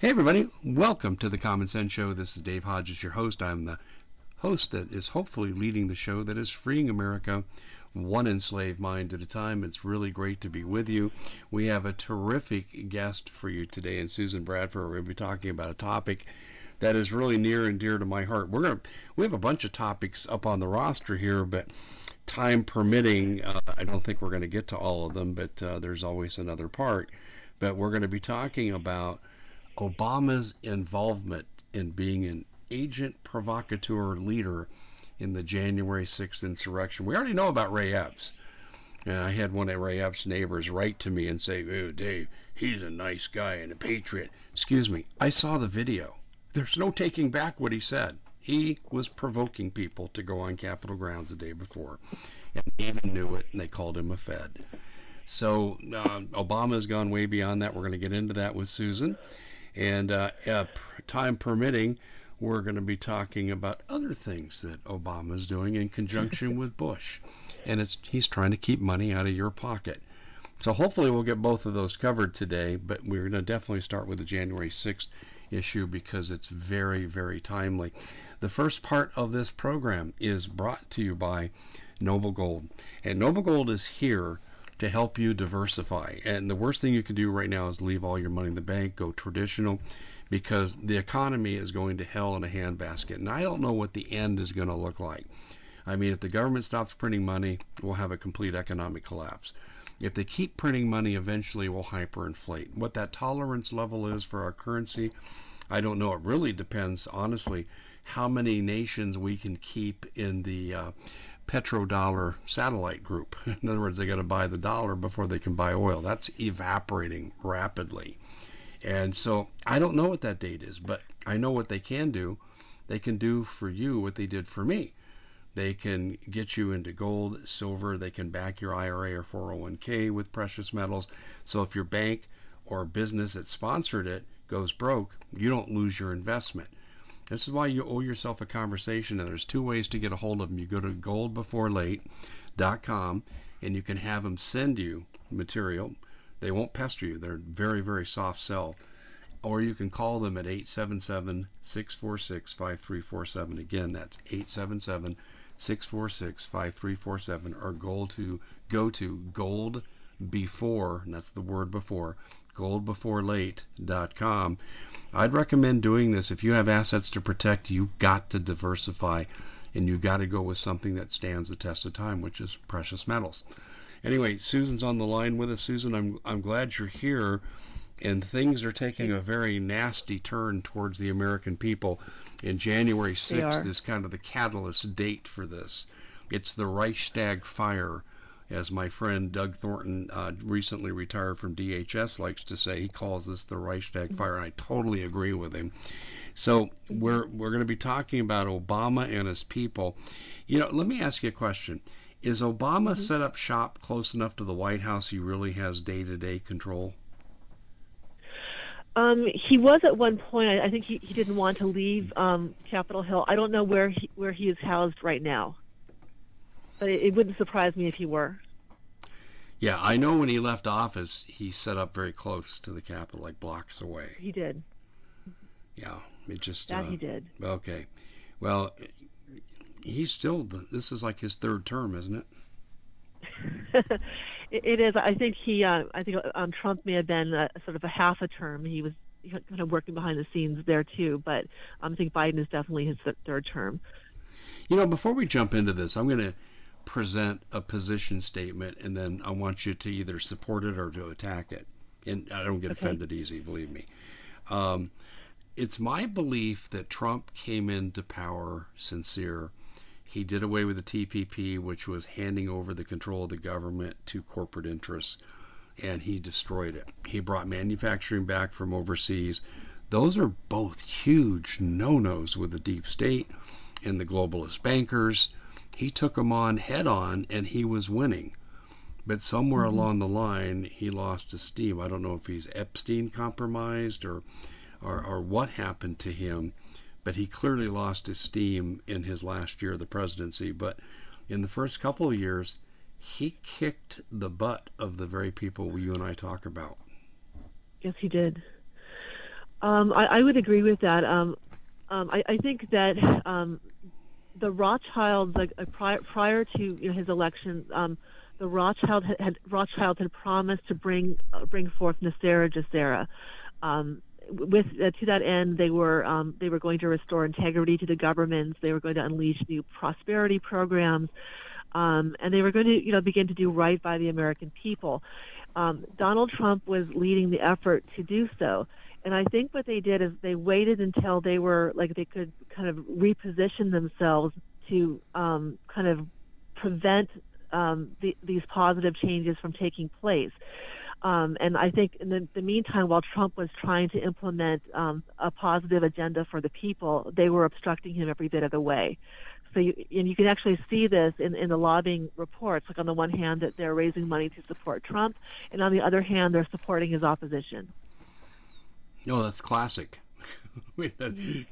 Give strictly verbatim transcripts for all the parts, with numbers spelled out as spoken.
Hey everybody, welcome to the Common Sense Show. This is Dave Hodges, your host. I'm the host that is hopefully leading the show that is freeing America one enslaved mind at a time. It's really great to be with you. We have a terrific guest for you today in Susan Bradford. We're going to be talking about a topic that is really near and dear to my heart. We're going to, we have a bunch of topics up on the roster here, but time permitting, uh, I don't think we're going to get to all of them, but uh, there's always another part. But we're going to be talking about Obama's involvement in being an agent provocateur leader in the January sixth insurrection. We already know about Ray Epps. And I had one of Ray Epps' neighbors write to me and say, oh, Dave, he's a nice guy and a patriot. Excuse me, I saw the video. There's no taking back what he said. He was provoking people to go on Capitol grounds the day before. And they even knew it, and they called him a Fed. So uh, Obama's gone way beyond that. We're going to get into that with Susan. And uh, uh, time permitting, we're going to be talking about other things that Obama's doing in conjunction with Bush. And it's he's trying to keep money out of your pocket. So hopefully we'll get both of those covered today, but we're going to definitely start with the January sixth issue because it's very, very timely. The first part of this program is brought to you by Noble Gold. And Noble Gold is here to help you diversify. And the worst thing you can do right now is leave all your money in the bank, go traditional, because the economy is going to hell in a handbasket. And I don't know what the end is going to look like. I mean, if the government stops printing money, we'll have a complete economic collapse. If they keep printing money, eventually we'll hyperinflate. What that tolerance level is for our currency, I don't know. It really depends, honestly, how many nations we can keep in the uh, petrodollar satellite group. In other words, they got to buy the dollar before they can buy oil. That's evaporating rapidly. And so I don't know what that date is, but I know what they can do. They can do for you what they did for me. They can get you into gold, silver. They can back your I R A or four oh one k with precious metals. So if your bank or business that sponsored it goes broke, you don't lose your investment. This is why you owe yourself a conversation, and there's two ways to get a hold of them. You go to gold before late dot com, and you can have them send you material. They won't pester you. They're very, very soft sell. Or you can call them at eight seven seven, six four six, five three four seven. Again, that's eight seven seven, six four six, five three four seven, or gold to, go to gold before, and that's the word before, gold before late dot com. I'd recommend doing this. If you have assets to protect, you've got to diversify, and you've got to go with something that stands the test of time, which is precious metals. Anyway, Susan's on the line with us. Susan, I'm I'm glad you're here, and things are taking a very nasty turn towards the American people. And January sixth is kind of the catalyst date for this. It's the Reichstag fire. As my friend Doug Thornton, uh, recently retired from D H S, likes to say, he calls this the Reichstag fire, and I totally agree with him. So we're we're going to be talking about Obama and his people. You know, let me ask you a question. Is Obama mm-hmm. set up shop close enough to the White House he really has day-to-day control? Um, he was at one point. I, I think he, he didn't want to leave um, Capitol Hill. I don't know where he, where he is housed right now. But it wouldn't surprise me if he were. Yeah, I know when he left office, he set up very close to the Capitol, like blocks away. He did. Yeah, it just... That uh, he did. Okay. Well, he's still... This is like his third term, isn't it? it, it is. I think he... Uh, I think um, Trump may have been uh, sort of a half a term. He was kind of working behind the scenes there, too. But um, I think Biden is definitely his th- third term. You know, before we jump into this, I'm going to present a position statement, and then I want you to either support it or to attack it. And I don't get okay. offended easy, believe me. Um, it's my belief that Trump came into power sincere. He did away with the T P P, which was handing over the control of the government to corporate interests, and he destroyed it. He brought manufacturing back from overseas. Those are both huge no-nos with the deep state and the globalist bankers. He took them on head on, and he was winning. But somewhere mm-hmm. along the line, he lost his steam. I don't know if he's Epstein compromised or, or or what happened to him, but he clearly lost his steam in his last year of the presidency. But in the first couple of years, he kicked the butt of the very people you and I talk about. Yes, he did. Um, I, I would agree with that. Um, um, I, I think that um, the Rothschilds, like uh, prior, prior to you know, his election, um, the Rothschild had, had Rothschild had promised to bring uh, bring forth NESARA GESARA. Um, with uh, to that end, they were um, they were going to restore integrity to the governments. They were going to unleash new prosperity programs, um, and they were going to you know begin to do right by the American people. Um, Donald Trump was leading the effort to do so. And I think what they did is they waited until they were like they could kind of reposition themselves to um, kind of prevent um, the, these positive changes from taking place. Um, and I think in the, the meantime, while Trump was trying to implement um, a positive agenda for the people, they were obstructing him every bit of the way. So you, and you can actually see this in, in the lobbying reports. Like on the one hand, that they're raising money to support Trump, and on the other hand, they're supporting his opposition. No, that's classic. We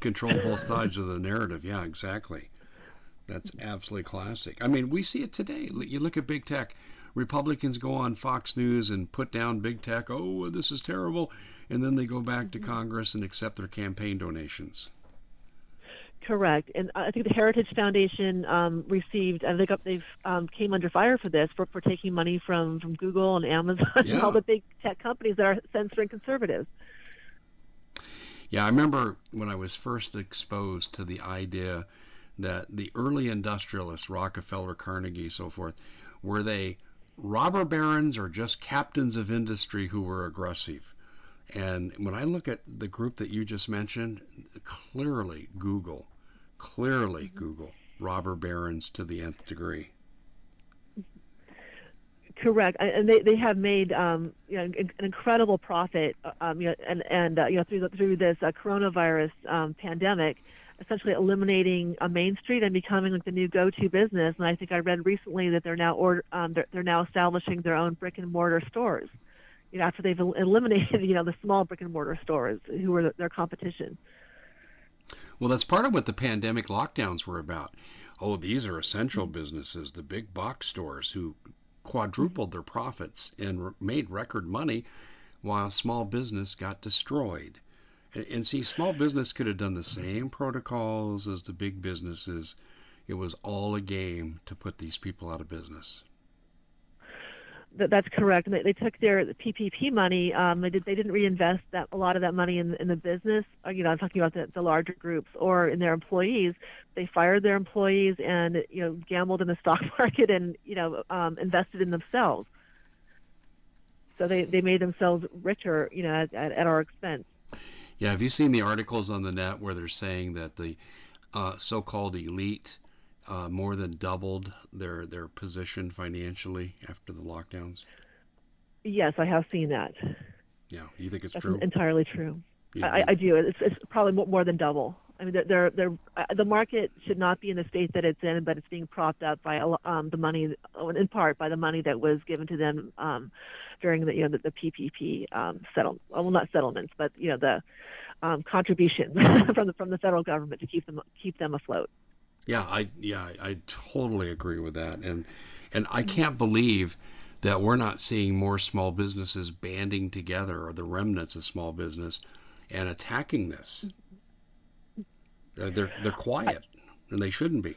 control both sides of the narrative. Yeah, exactly. That's absolutely classic. I mean, we see it today. You look at big tech. Republicans go on Fox News and put down big tech. Oh, this is terrible. And then they go back to Congress and accept their campaign donations. Correct. And I think the Heritage Foundation um, received, I think they um, came under fire for this, for, for taking money from, from Google and Amazon yeah. and all the big tech companies that are censoring conservatives. Yeah, I remember when I was first exposed to the idea that the early industrialists, Rockefeller, Carnegie, so forth, were they robber barons or just captains of industry who were aggressive? And when I look at the group that you just mentioned, clearly Google, clearly mm-hmm. Google, robber barons to the nth degree. Correct, and they, they have made um, you know, an incredible profit, um, you know, and and uh, you know through the, through this uh, coronavirus um, pandemic, essentially eliminating a Main Street and becoming like the new go-to business. And I think I read recently that they're now order, um, they're, they're now establishing their own brick and mortar stores, you know, after they've eliminated you know the small brick and mortar stores who were their competition. Well, that's part of what the pandemic lockdowns were about. Oh, these are essential businesses, the big box stores who quadrupled their profits and made record money while small business got destroyed. And, and see, small business could have done the same protocols as the big businesses. It was all a game to put these people out of business. That, that's correct. And they, they took their P P P money. Um, they, did, they didn't reinvest that, a lot of that money in, in the business. You know, I'm talking about the, the larger groups or in their employees. They fired their employees and you know gambled in the stock market and you know um, invested in themselves. So they, they made themselves richer. You know, at, at, at our expense. Yeah. Have you seen the articles on the net where they're saying that the uh, so-called elite Uh, more than doubled their their position financially after the lockdowns? Yes, I have seen that. Yeah, you think it's That's true? Entirely true. I, I do. It's, it's probably more than double. I mean, they're, they're, uh, the market should not be in the state that it's in, but it's being propped up by um, the money, in part by the money that was given to them um, during the you know the, the P P P um, settlement. Well, not settlements, but you know the um, contributions from the from the federal government to keep them keep them afloat. Yeah, I yeah I totally agree with that, and and I can't believe that we're not seeing more small businesses banding together, or the remnants of small business, and attacking this. Uh, they're they're quiet, and they shouldn't be.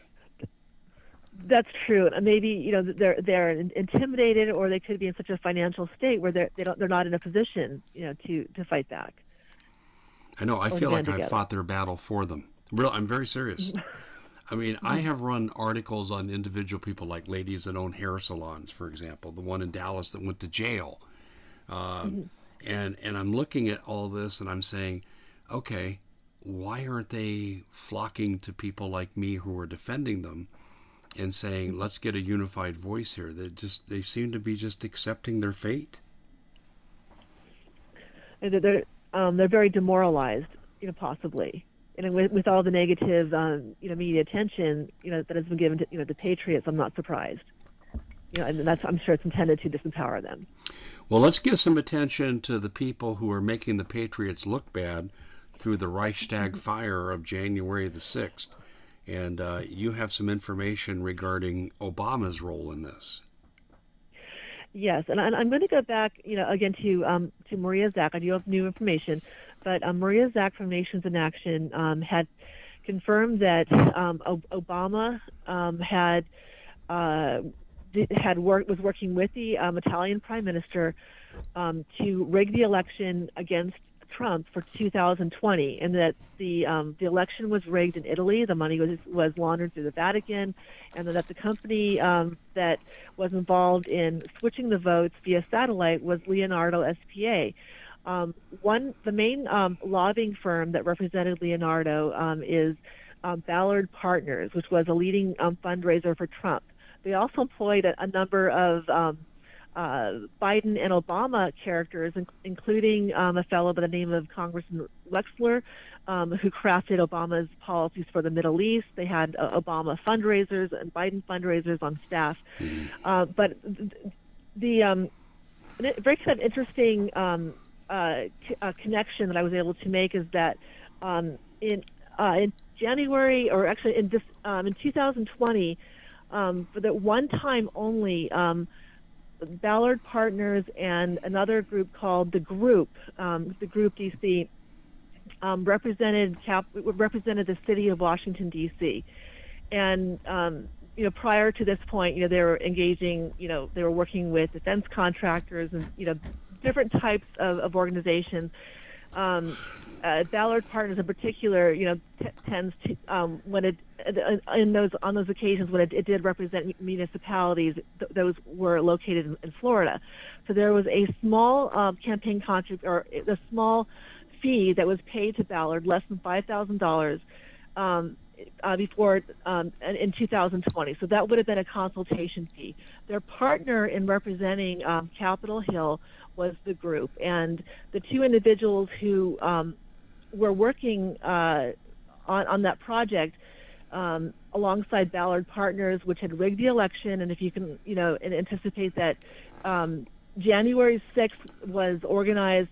That's true, and maybe you know they're they're intimidated, or they could be in such a financial state where they're they don't they're not in a position you know to to fight back. I know. I feel like I fought their battle for them. Real, I'm very serious. I mean, I have run articles on individual people, like ladies that own hair salons, for example, the one in Dallas that went to jail. Um, mm-hmm. and, and I'm looking at all this and I'm saying, okay, why aren't they flocking to people like me who are defending them and saying, let's get a unified voice here? They just, they seem to be just accepting their fate. They're, um, they're very demoralized, you know, possibly. And with, with all the negative, um, you know, media attention, you know, that has been given to, you know, the patriots, I'm not surprised. You know, and that's, I'm sure, it's intended to disempower them. Well, let's give some attention to the people who are making the patriots look bad through the Reichstag fire of January the sixth. And uh, you have some information regarding Obama's role in this. Yes, and I'm going to go back, you know, again to um, to Maria Zack. I do have new information. but um, Maria Zack from Nations in Action um, had confirmed that um, Obama um, had uh, had worked was working with the um, Italian Prime Minister um, to rig the election against Trump for two thousand twenty, and that the um, the election was rigged in Italy. The money was was laundered through the Vatican, and that the company um, that was involved in switching the votes via satellite was Leonardo S P A. Um, one the main um, lobbying firm that represented Leonardo um, is um, Ballard Partners, which was a leading um, fundraiser for Trump. They also employed a, a number of um, Uh, Biden and Obama characters, in, including um, a fellow by the name of Congressman Wexler, um, who crafted Obama's policies for the Middle East. They had uh, Obama fundraisers and Biden fundraisers on staff. Uh, but the um, it breaks that interesting um, uh, c- uh, connection that I was able to make is that um, in uh, in January, or actually in this, um, in two thousand twenty, um, for that one time only. Um, Ballard Partners and another group called the Group, um, the Group D C, um, represented cap- represented the city of Washington D C, and um, you know, prior to this point, you know, they were engaging, you know, they were working with defense contractors and, you know, different types of, of organizations. Um, uh, Ballard Partners, in particular, you know, t- tends to um, when it in those on those occasions when it, it did represent municipalities, th- those were located in, in Florida. So there was a small um, campaign contribution, or a small fee that was paid to Ballard, less than five thousand dollars, um, uh, before um, in two thousand twenty. So that would have been a consultation fee. Their partner in representing um, Capitol Hill was the Group, and the two individuals who um, were working uh, on, on that project um, alongside Ballard Partners, which had rigged the election. And if you can, you know, and anticipate that um, January sixth was organized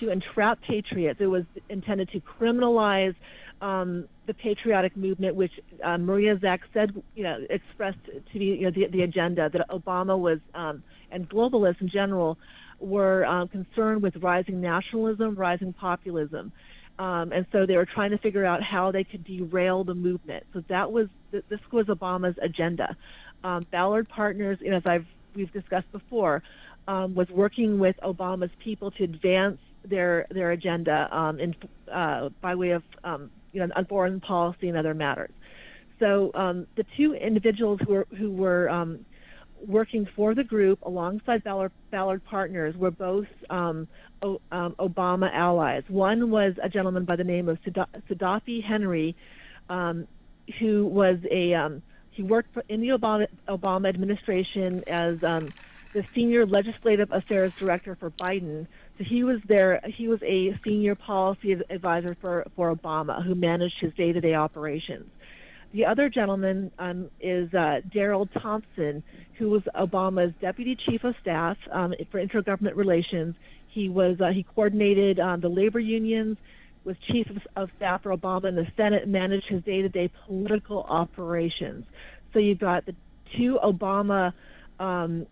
to entrap patriots. It was intended to criminalize um, the patriotic movement, which uh, Maria Zack said, you know, expressed to be, you know, the, the agenda that Obama was um, and globalists in general were um, concerned with rising nationalism, rising populism. Um, and so they were trying to figure out how they could derail the movement. So that was, this was Obama's agenda. Um, Ballard Partners, you know, as I've, we've discussed before, um, was working with Obama's people to advance their, their agenda um, in, uh, by way of, um, you know, on foreign policy and other matters. So um, the two individuals who were, who were um, working for the Group alongside Ballard, Ballard Partners were both um, o, um, Obama allies. One was a gentleman by the name of Sada Henry, um, who was a um, he worked in the Obama, Obama administration as um, the senior legislative affairs director for Biden. So he was there. He was a senior policy advisor for, for Obama, who managed his day-to-day operations. The other gentleman um, is uh, Darrell Thompson, who was Obama's deputy chief of staff um, for intergovernment relations. He was uh, he coordinated um, the labor unions, was chief of, of staff for Obama in the Senate, managed his day-to-day political operations. So you've got the two Obama um,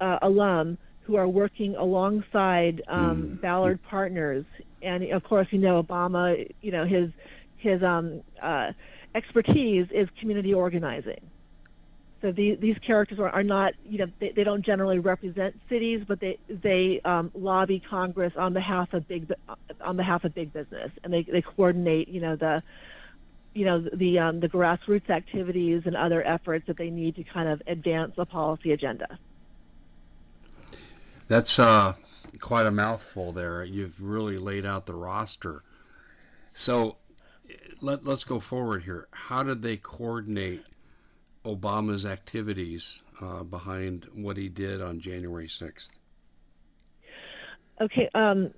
uh, alum who are working alongside um, mm. Ballard Partners, and of course, you know, Obama, you know, his his um. Uh, expertise is community organizing. So the, these characters are, are not, you know, they, they don't generally represent cities, but they they um, lobby Congress on behalf of big on behalf of big business, and they, they coordinate, you know, the you know the um, the grassroots activities and other efforts that they need to kind of advance a policy agenda. That's uh, quite a mouthful there. You've really laid out the roster. So. Let, let's go forward here. How did they coordinate Obama's activities uh, behind what he did on January sixth? Okay, um,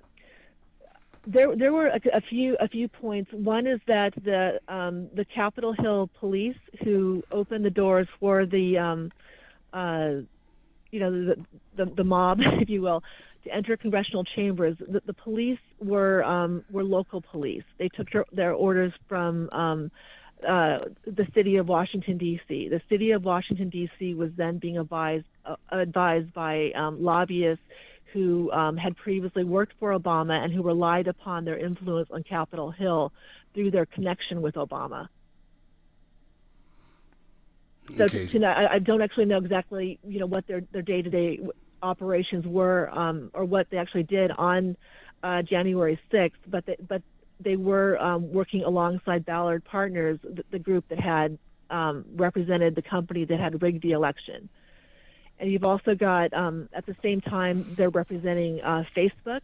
there there were a, a few a few points. One is that the um, the Capitol Hill police, who opened the doors for the um, uh, you know the, the the mob, if you will, to enter congressional chambers, the, the police were um, were local police. They took their, their orders from um, uh, the city of Washington D C. The city of Washington D C was then being advised uh, advised by um, lobbyists who um, had previously worked for Obama and who relied upon their influence on Capitol Hill through their connection with Obama. So, okay. you know, I, I don't actually know exactly, you know, what their their day-to-day operations were, um, or what they actually did on uh, January sixth, but they, but they were um, working alongside Ballard Partners, the, the group that had um, represented the company that had rigged the election. And you've also got, um, at the same time, they're representing uh, Facebook.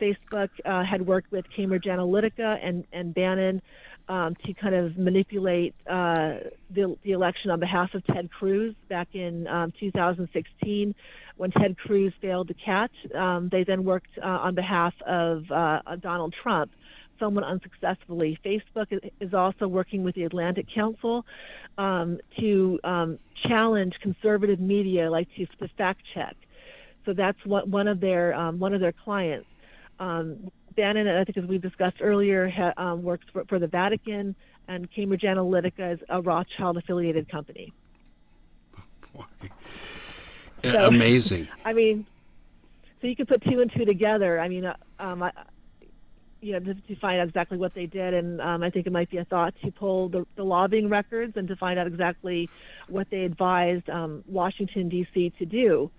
Facebook uh, had worked with Cambridge Analytica and, and Bannon um, to kind of manipulate uh, the, the election on behalf of Ted Cruz back in um, two thousand sixteen. When Ted Cruz failed to catch, um, they then worked uh, on behalf of uh, Donald Trump, somewhat unsuccessfully. Facebook is also working with the Atlantic Council um, to um, challenge conservative media, like to, to fact check. So that's what one of their um, one of their clients. Um, Bannon, I think, as we discussed earlier, ha, um, works for, for the Vatican, and Cambridge Analytica is a Rothschild-affiliated company. Boy. So, amazing. I mean, so you can put two and two together. I mean, uh, um, I. you know, to, to find out exactly what they did. And um, I think it might be a thought to pull the, the lobbying records and to find out exactly what they advised um, Washington, D C to do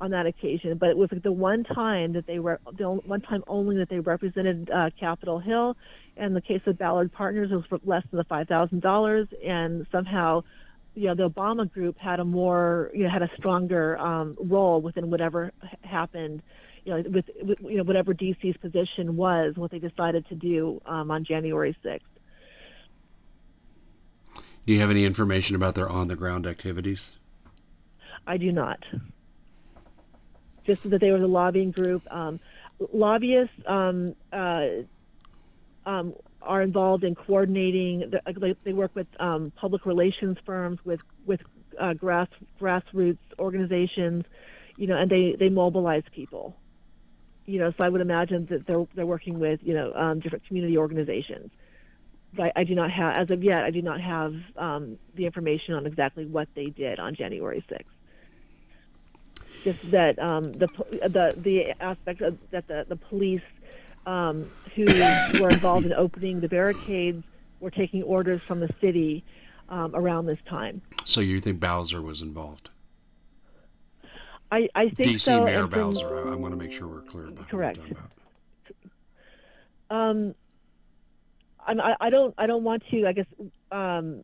on that occasion. But it was the one time that they were, the one time only that they represented uh, Capitol Hill. In the case of Ballard Partners, it was for less than the five thousand dollars. And somehow, you know, the Obama group had a more, you know, had a stronger um, role within whatever happened, you know, with, with you know, whatever D C's position was, what they decided to do um, on January sixth. Do you have any information about their on-the-ground activities? I do not. Just that they were the lobbying group. Um, lobbyists um, uh, um, are involved in coordinating. The, they work with um, public relations firms, with with uh, grass grassroots organizations, you know, and they, they mobilize people. You know, so I would imagine that they're they're working with, you know, um, different community organizations. But I, I do not have, as of yet, I do not have um, the information on exactly what they did on January sixth. Just that um, the the the aspect of, that the the police um, who were involved in opening the barricades were taking orders from the city um, around this time. So you think Bowser was involved? I, I think D C so. Mayor Bowser. I, I want to make sure we're clear about correct. What we're talking about. Um, I, I don't. I don't want to. I guess, um,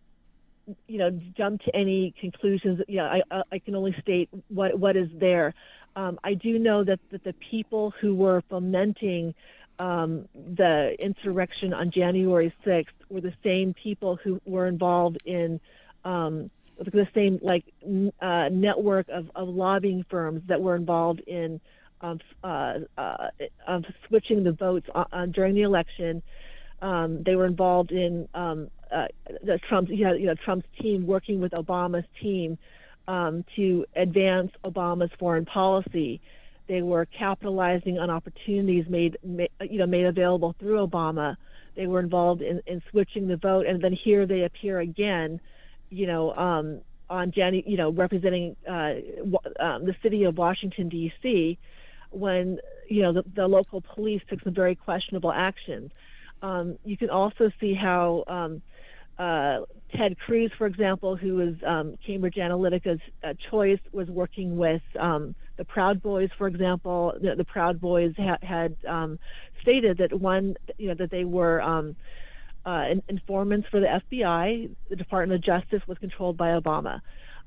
you know, jump to any conclusions. Yeah, you know, I I can only state what what is there. Um, I do know that that the people who were fomenting um, the insurrection on January sixth were the same people who were involved in. Um, the same like uh, network of, of lobbying firms that were involved in um, uh, uh, of switching the votes on, on, during the election. Um, they were involved in um, uh, the Trump's, you know, you know, Trump's team working with Obama's team um, to advance Obama's foreign policy. They were capitalizing on opportunities made, made you know made available through Obama. They were involved in, in switching the vote, and then here they appear again. You know, um, on Jan, you know, representing uh, w um, the city of Washington, D C, when you know the, the local police took some very questionable action. Um, you can also see how um, uh, Ted Cruz, for example, who was um, Cambridge Analytica's uh, choice, was working with um, the Proud Boys, for example. The, the Proud Boys ha had um, stated that one, you know, that they were. Um, Uh, informants for the F B I, the Department of Justice was controlled by Obama.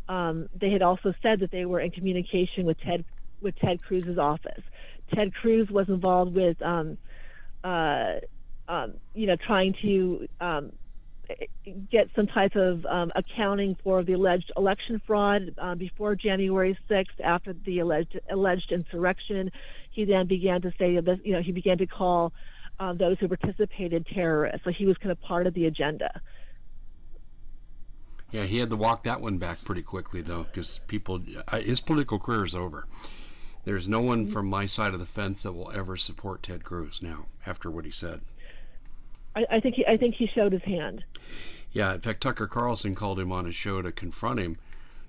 Um, they had also said that they were in communication with Ted with Ted Cruz's office. Ted Cruz was involved with, um, uh, um, you know, trying to um, get some type of um, accounting for the alleged election fraud uh, before January sixth. After the alleged alleged insurrection, he then began to say, you know, he began to call. Uh, those who participated terrorists. So he was kind of part of the agenda. Yeah, he had to walk that one back pretty quickly, though, because people, uh, his political career is over. There's no one from my side of the fence that will ever support Ted Cruz now, after what he said. I, I think he, I think he showed his hand. Yeah, in fact, Tucker Carlson called him on his show to confront him.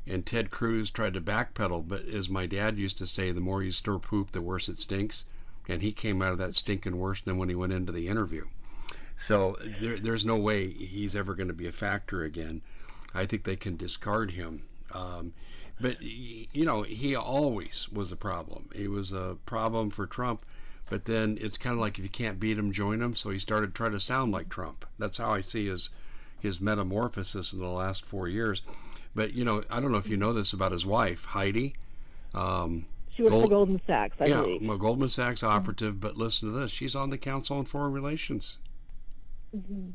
and Ted Cruz tried to backpedal, but as my dad used to say, the more you stir poop, the worse it stinks, and he came out of that stinking worse than when he went into the interview. So there, there's no way he's ever going to be a factor again. I think they can discard him. Um, but, you know, he always was a problem. He was a problem for Trump, but then it's kind of like if you can't beat him, join him. So he started trying to sound like Trump. That's how I see his, his metamorphosis in the last four years. But, you know, I don't know if you know this about his wife, Heidi. Um, she works Gold- for Goldman Sachs, I yeah, believe. Yeah, well, Goldman Sachs operative, mm-hmm. But listen to this. She's on the Council on Foreign Relations. Mm-hmm.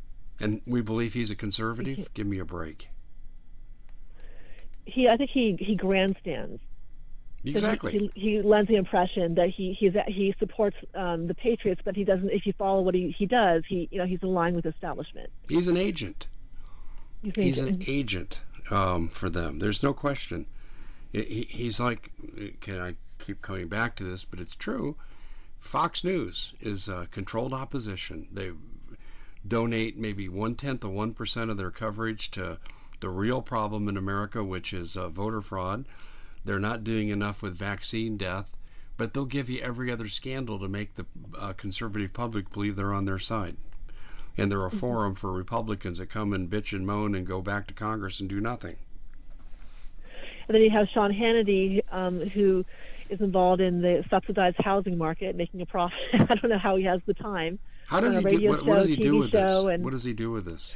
And we believe he's a conservative? Mm-hmm. Give me a break. He, I think he, he grandstands. Exactly. He, he, he lends the impression that he he's, he supports um, the Patriots, but he doesn't. If you follow what he, he does, he you know he's aligned with the establishment. He's an agent. He's an he's agent, an agent um, for them. There's no question. He, he's like, can I keep coming back to this? But it's true. Fox News is uh, controlled opposition. They donate maybe one tenth of one percent of their coverage to the real problem in America, which is uh, voter fraud. They're not doing enough with vaccine death, but they'll give you every other scandal to make the uh, conservative public believe they're on their side. And they're a mm-hmm. forum for Republicans that come and bitch and moan and go back to Congress and do nothing. And then you have Sean Hannity, um, who is involved in the subsidized housing market, making a profit. I don't know how he has the time. How does he do, what, show, what does he do with this? And, what does he do with this?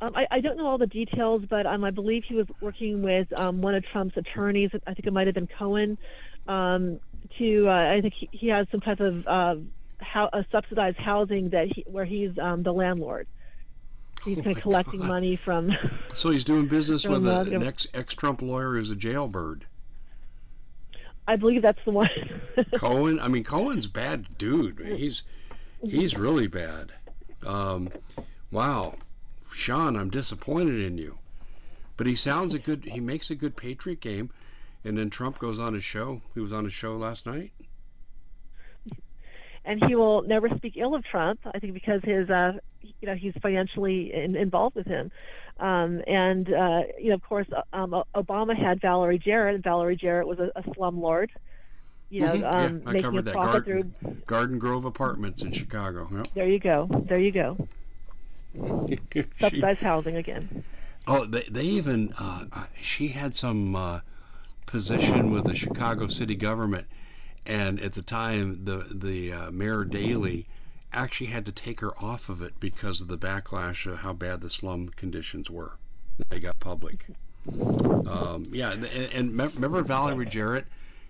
Um, I, I don't know all the details, but um, I believe he was working with um, one of Trump's attorneys. I think it might have been Cohen. Um, to uh, I think he, he has some type of uh, how, uh, subsidized housing that he, where he's um, the landlord. He's oh kind of collecting God. money from. So he's doing business from, with uh, an ex ex-Trump lawyer who's a jailbird. I believe that's the one. Cohen. I mean, Cohen's a bad dude. He's he's really bad. Um, wow. Sean, I'm disappointed in you, but he sounds a good. He makes a good Patriot game, and then Trump goes on his show. He was on his show last night, and he will never speak ill of Trump. I think because his, uh, you know, he's financially in, involved with him, um, and uh, you know, of course, um, Obama had Valerie Jarrett. And Valerie Jarrett was a, a slumlord. You know, mm-hmm. um, yeah, I making a that. profit Garden, through Garden Grove Apartments in Chicago. Yep. There you go. There you go. Subsidized housing again. Oh, they, they even, uh, she had some uh, position with the Chicago city government, and at the time, the, the uh, Mayor Daley actually had to take her off of it because of the backlash of how bad the slum conditions were. They got public. Um, yeah, and, and remember Valerie Jarrett?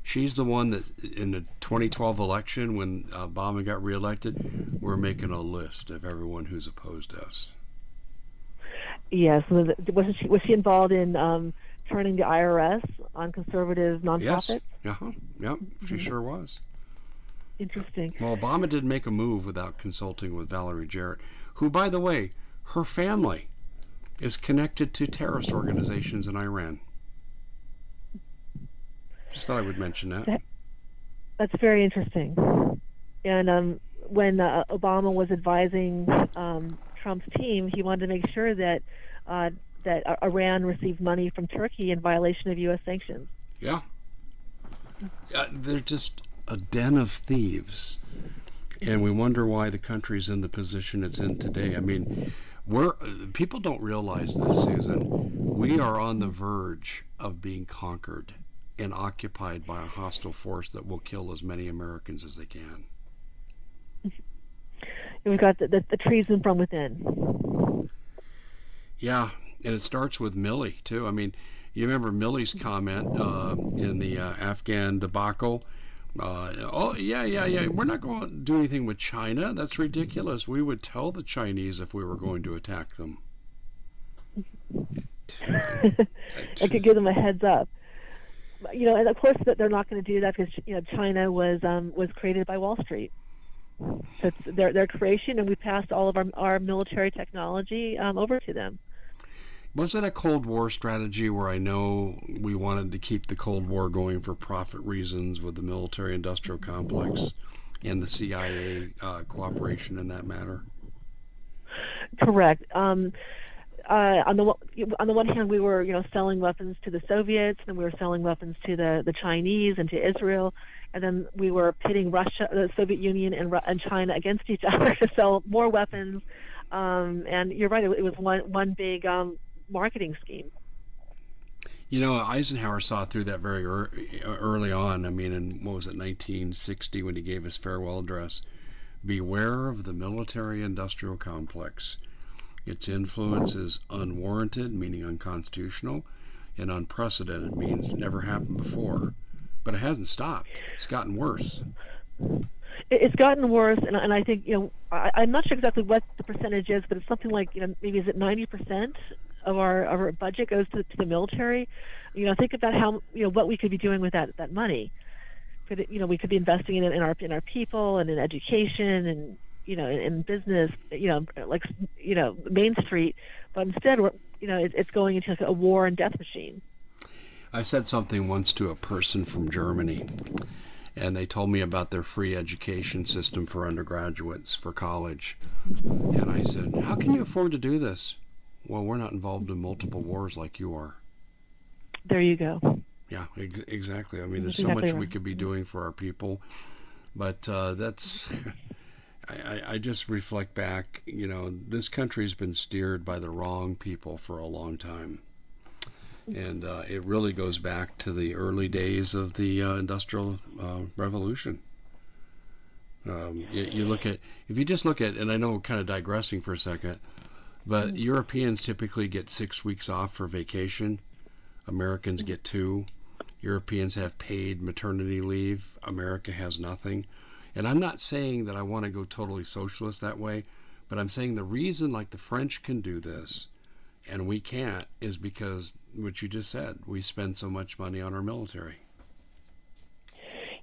She's the one that in the twenty twelve election, when Obama got reelected, we're making a list of everyone who's opposed to us. Yes, wasn't she? Was she involved in um, turning the I R S on conservative nonprofits? Yes, uh-huh. yeah, she mm-hmm. sure was. Interesting. Well, Obama didn't make a move without consulting with Valerie Jarrett, who, by the way, her family is connected to terrorist organizations in Iran. Just thought I would mention that. that. That's very interesting. And um, when uh, Obama was advising um, Trump's team, he wanted to make sure that uh, that Iran received money from Turkey in violation of U S sanctions. Yeah. Uh, they're just a den of thieves. And we wonder why the country's in the position it's in today. I mean, we're people don't realize this, Susan. We are on the verge of being conquered and occupied by a hostile force that will kill as many Americans as they can. And we've got the, the, the treason from within. Yeah, and it starts with Millie, too. I mean, you remember Millie's comment uh, in the uh, Afghan debacle? Uh, oh, yeah, yeah, yeah, we're not going to do anything with China. That's ridiculous. We would tell the Chinese if we were going to attack them. I could give them a heads up. You know, and of course that they're not going to do that because you know China was um, was created by Wall Street. So it's their their creation, and we passed all of our our military technology um, over to them. Was that a Cold War strategy where I know we wanted to keep the Cold War going for profit reasons with the military-industrial complex and the C I A uh, cooperation in that matter? Correct. Um, uh, on the on the one hand, we were, you know, selling weapons to the Soviets, and we were selling weapons to the the Chinese and to Israel, and then we were pitting Russia, the Soviet Union, and and China against each other to sell more weapons. Um, and you're right; it, it was one one big um, marketing scheme. You know, Eisenhower saw through that very er early on. I mean, in what was it, nineteen sixty, when he gave his farewell address? Beware of the military-industrial complex. Its influence is unwarranted, meaning unconstitutional, and unprecedented, means never happened before. But it hasn't stopped. It's gotten worse. It's gotten worse, and, and I think, you know, I, I'm not sure exactly what the percentage is, but it's something like, you know, maybe is it ninety percent? Of our, of our budget goes to, to the military. You know, think about how, you know, what we could be doing with that that money. Could it, you know, we could be investing in in our in our people and in education and, you know, in, in business. You know, like, you know, Main Street, but instead, we're, you know, it, it's going into like a war and death machine. I said something once to a person from Germany, and they told me about their free education system for undergraduates for college, and I said, "How can you afford to do this?" Well, we're not involved in multiple wars like you are. There you go. Yeah, ex exactly. I mean, there's exactly so much right. we could be doing for our people. But uh, that's, I, I just reflect back, you know, this country's been steered by the wrong people for a long time. And uh, it really goes back to the early days of the uh, Industrial uh, Revolution. Um, you, you look at, if you just look at, and I know we're kind of digressing for a second, but Europeans typically get six weeks off for vacation. Americans get two. Europeans have paid maternity leave. America has nothing. And I'm not saying that I want to go totally socialist that way, but I'm saying the reason like the French can do this and we can't is because what you just said, we spend so much money on our military.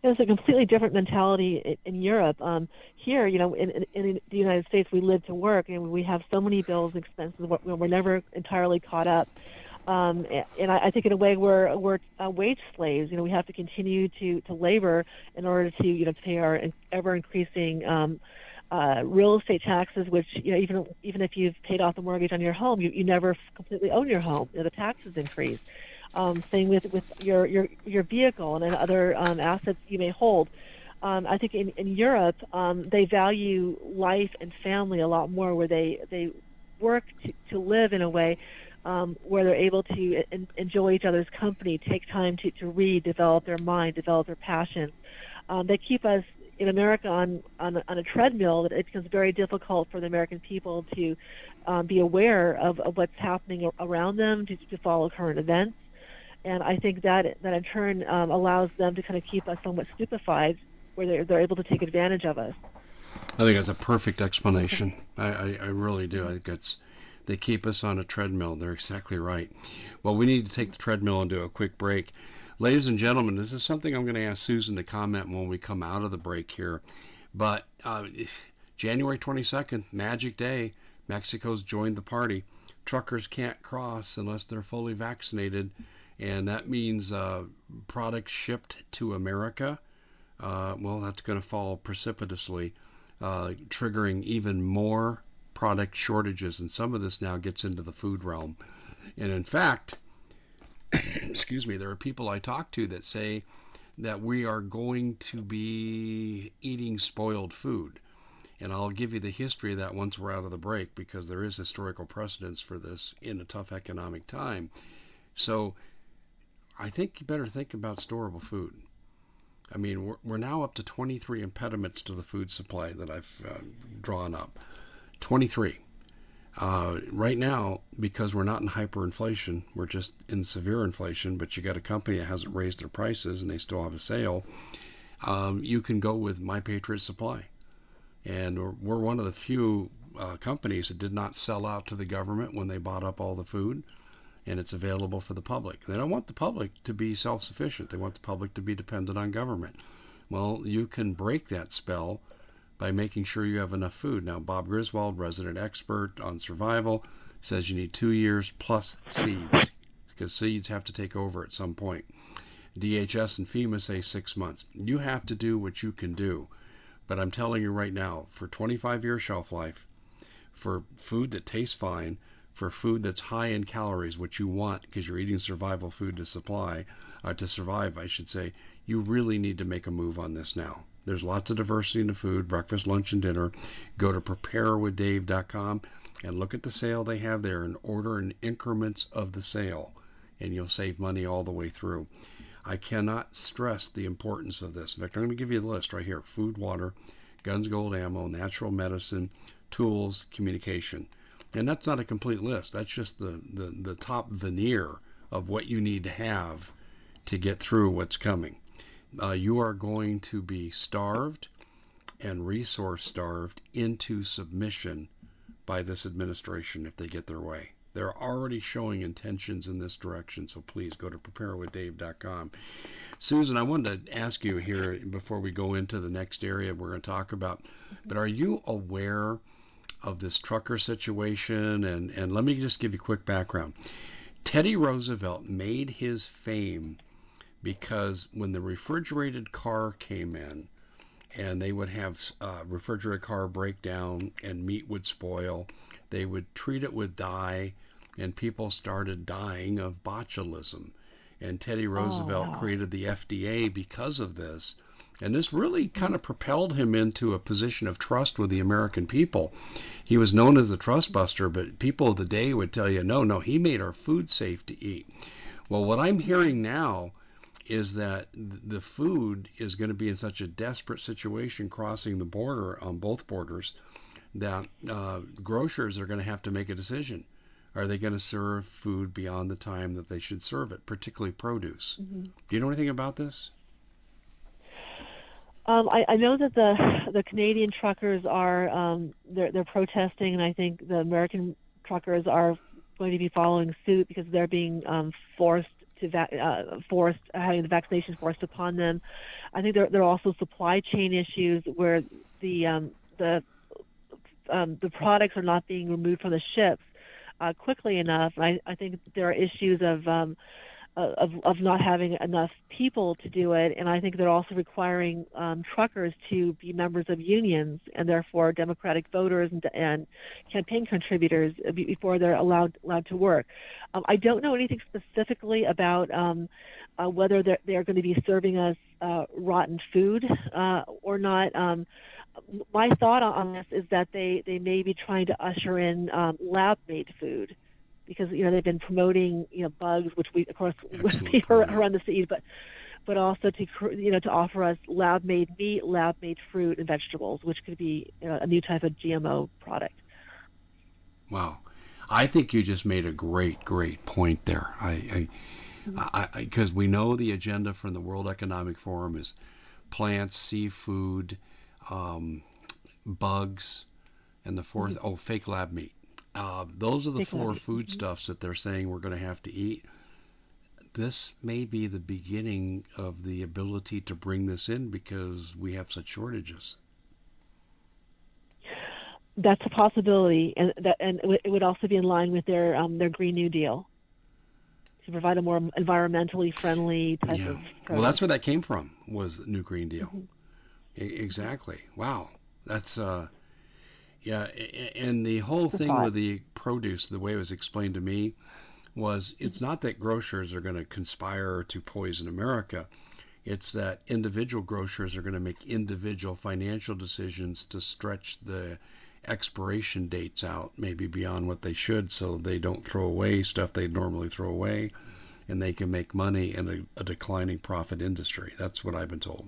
It's a completely different mentality in Europe. Um, here, you know, in, in, in the United States, we live to work, and we have so many bills and expenses. We're, we're never entirely caught up. Um, and I, I think, in a way, we're we're uh, wage slaves. You know, we have to continue to to labor in order to, you know, pay our ever increasing um, uh, real estate taxes. Which, you know, even even if you've paid off the mortgage on your home, you you never completely own your home. You know, the taxes increase. Um, same with, with your, your, your vehicle and, and other um, assets you may hold. Um, I think in, in Europe, um, they value life and family a lot more, where they, they work to, to live in a way um, where they're able to en enjoy each other's company, take time to, to read, develop their mind, develop their passion. Um, they keep us in America on, on, on a treadmill, that it becomes very difficult for the American people to um, be aware of, of what's happening around them, to, to follow current events. And I think that that in turn um, allows them to kind of keep us somewhat stupefied, where they're, they're able to take advantage of us. I think that's a perfect explanation. I, I, I really do. I think it's, they keep us on a treadmill. They're exactly right. Well, we need to take the treadmill and do a quick break. Ladies and gentlemen, this is something I'm going to ask Susan to comment when we come out of the break here. But uh, January twenty-second, magic day, Mexico's joined the party. Truckers can't cross unless they're fully vaccinated. And that means uh, products shipped to America, uh, well, that's going to fall precipitously, uh, triggering even more product shortages. And some of this now gets into the food realm. And in fact, excuse me, there are people I talk to that say that we are going to be eating spoiled food. And I'll give you the history of that once we're out of the break, because there is historical precedence for this in a tough economic time. So I think you better think about storable food. I mean, we're, we're now up to twenty-three impediments to the food supply that I've uh, drawn up. twenty-three. Uh, right now, because we're not in hyperinflation, we're just in severe inflation, but you got a company that hasn't raised their prices and they still have a sale, um, you can go with My Patriot Supply. And we're, we're one of the few uh, companies that did not sell out to the government when they bought up all the food. And it's available for the public. They don't want the public to be self-sufficient. They want the public to be dependent on government. Well, you can break that spell by making sure you have enough food. Now, Bob Griswold, resident expert on survival, says you need two years plus seeds, because seeds have to take over at some point. D H S and FEMA say six months. You have to do what you can do. But I'm telling you right now, for twenty-five year shelf life, for food that tastes fine, for food that's high in calories, which you want because you're eating survival food to supply, uh, to survive, I should say, you really need to make a move on this now. There's lots of diversity in the food, breakfast, lunch, and dinner. Go to prepare with dave dot com and look at the sale they have there and order in increments of the sale, and you'll save money all the way through. I cannot stress the importance of this. In fact, I'm going to give you the list right here. Food, water, guns, gold, ammo, natural medicine, tools, communication. And that's not a complete list. That's just the, the, the top veneer of what you need to have to get through what's coming. Uh, you are going to be starved and resource starved into submission by this administration if they get their way. They're already showing intentions in this direction, so please go to prepare with dave dot com. Susan, I wanted to ask you here before we go into the next area we're going to talk about, but are you aware of this trucker situation? And, and let me just give you a quick background. Teddy Roosevelt made his fame because when the refrigerated car came in, and they would have uh, refrigerated car break down and meat would spoil, they would treat it with dye, and people started dying of botulism. And Teddy Roosevelt oh, wow. created the F D A because of this. And this really kind of propelled him into a position of trust with the American people. He was known as the trust buster, but people of the day would tell you, no, no, he made our food safe to eat. Well, what I'm hearing now is that the food is going to be in such a desperate situation crossing the border on both borders that uh, grocers are going to have to make a decision. Are they going to serve food beyond the time that they should serve it, particularly produce? Mm-hmm. Do you know anything about this? Um, I, I know that the the Canadian truckers are um, they're they're protesting, and I think the American truckers are going to be following suit because they're being um, forced to va- uh, forced having the vaccination forced upon them. I think there there are also supply chain issues where the um, the um, the products are not being removed from the ships uh, quickly enough. I, I think there are issues of. Um, Of, of not having enough people to do it, and I think they're also requiring um, truckers to be members of unions and therefore Democratic voters and, and campaign contributors before they're allowed allowed to work. Um, I don't know anything specifically about um, uh, whether they're, they're going to be serving us uh, rotten food uh, or not. Um, my thought on this is that they, they may be trying to usher in um, lab-made food, because, you know, they've been promoting, you know, bugs, which we, of course, we around the seed, but but also to, you know, to offer us lab-made meat, lab-made fruit and vegetables, which could be, you know, a new type of G M O product. Wow. I think you just made a great, great point there. I, I, because mm-hmm. we know the agenda from the World Economic Forum is plants, seafood, um, bugs, and the fourth, mm-hmm. oh, fake lab meat. Uh, those are the four foodstuffs that they're saying we're going to have to eat. This may be the beginning of the ability to bring this in because we have such shortages. That's a possibility, and that, and it would also be in line with their um, their Green New Deal to provide a more environmentally friendly type yeah. of product. Well, that's where that came from, was the new Green Deal. Mm-hmm. E- exactly. Wow. That's... Uh, Yeah, and the whole thing with the produce, the way it was explained to me, was it's not that grocers are going to conspire to poison America. It's that individual grocers are going to make individual financial decisions to stretch the expiration dates out maybe beyond what they should so they don't throw away stuff they'd normally throw away, and they can make money in a, a declining profit industry. That's what I've been told.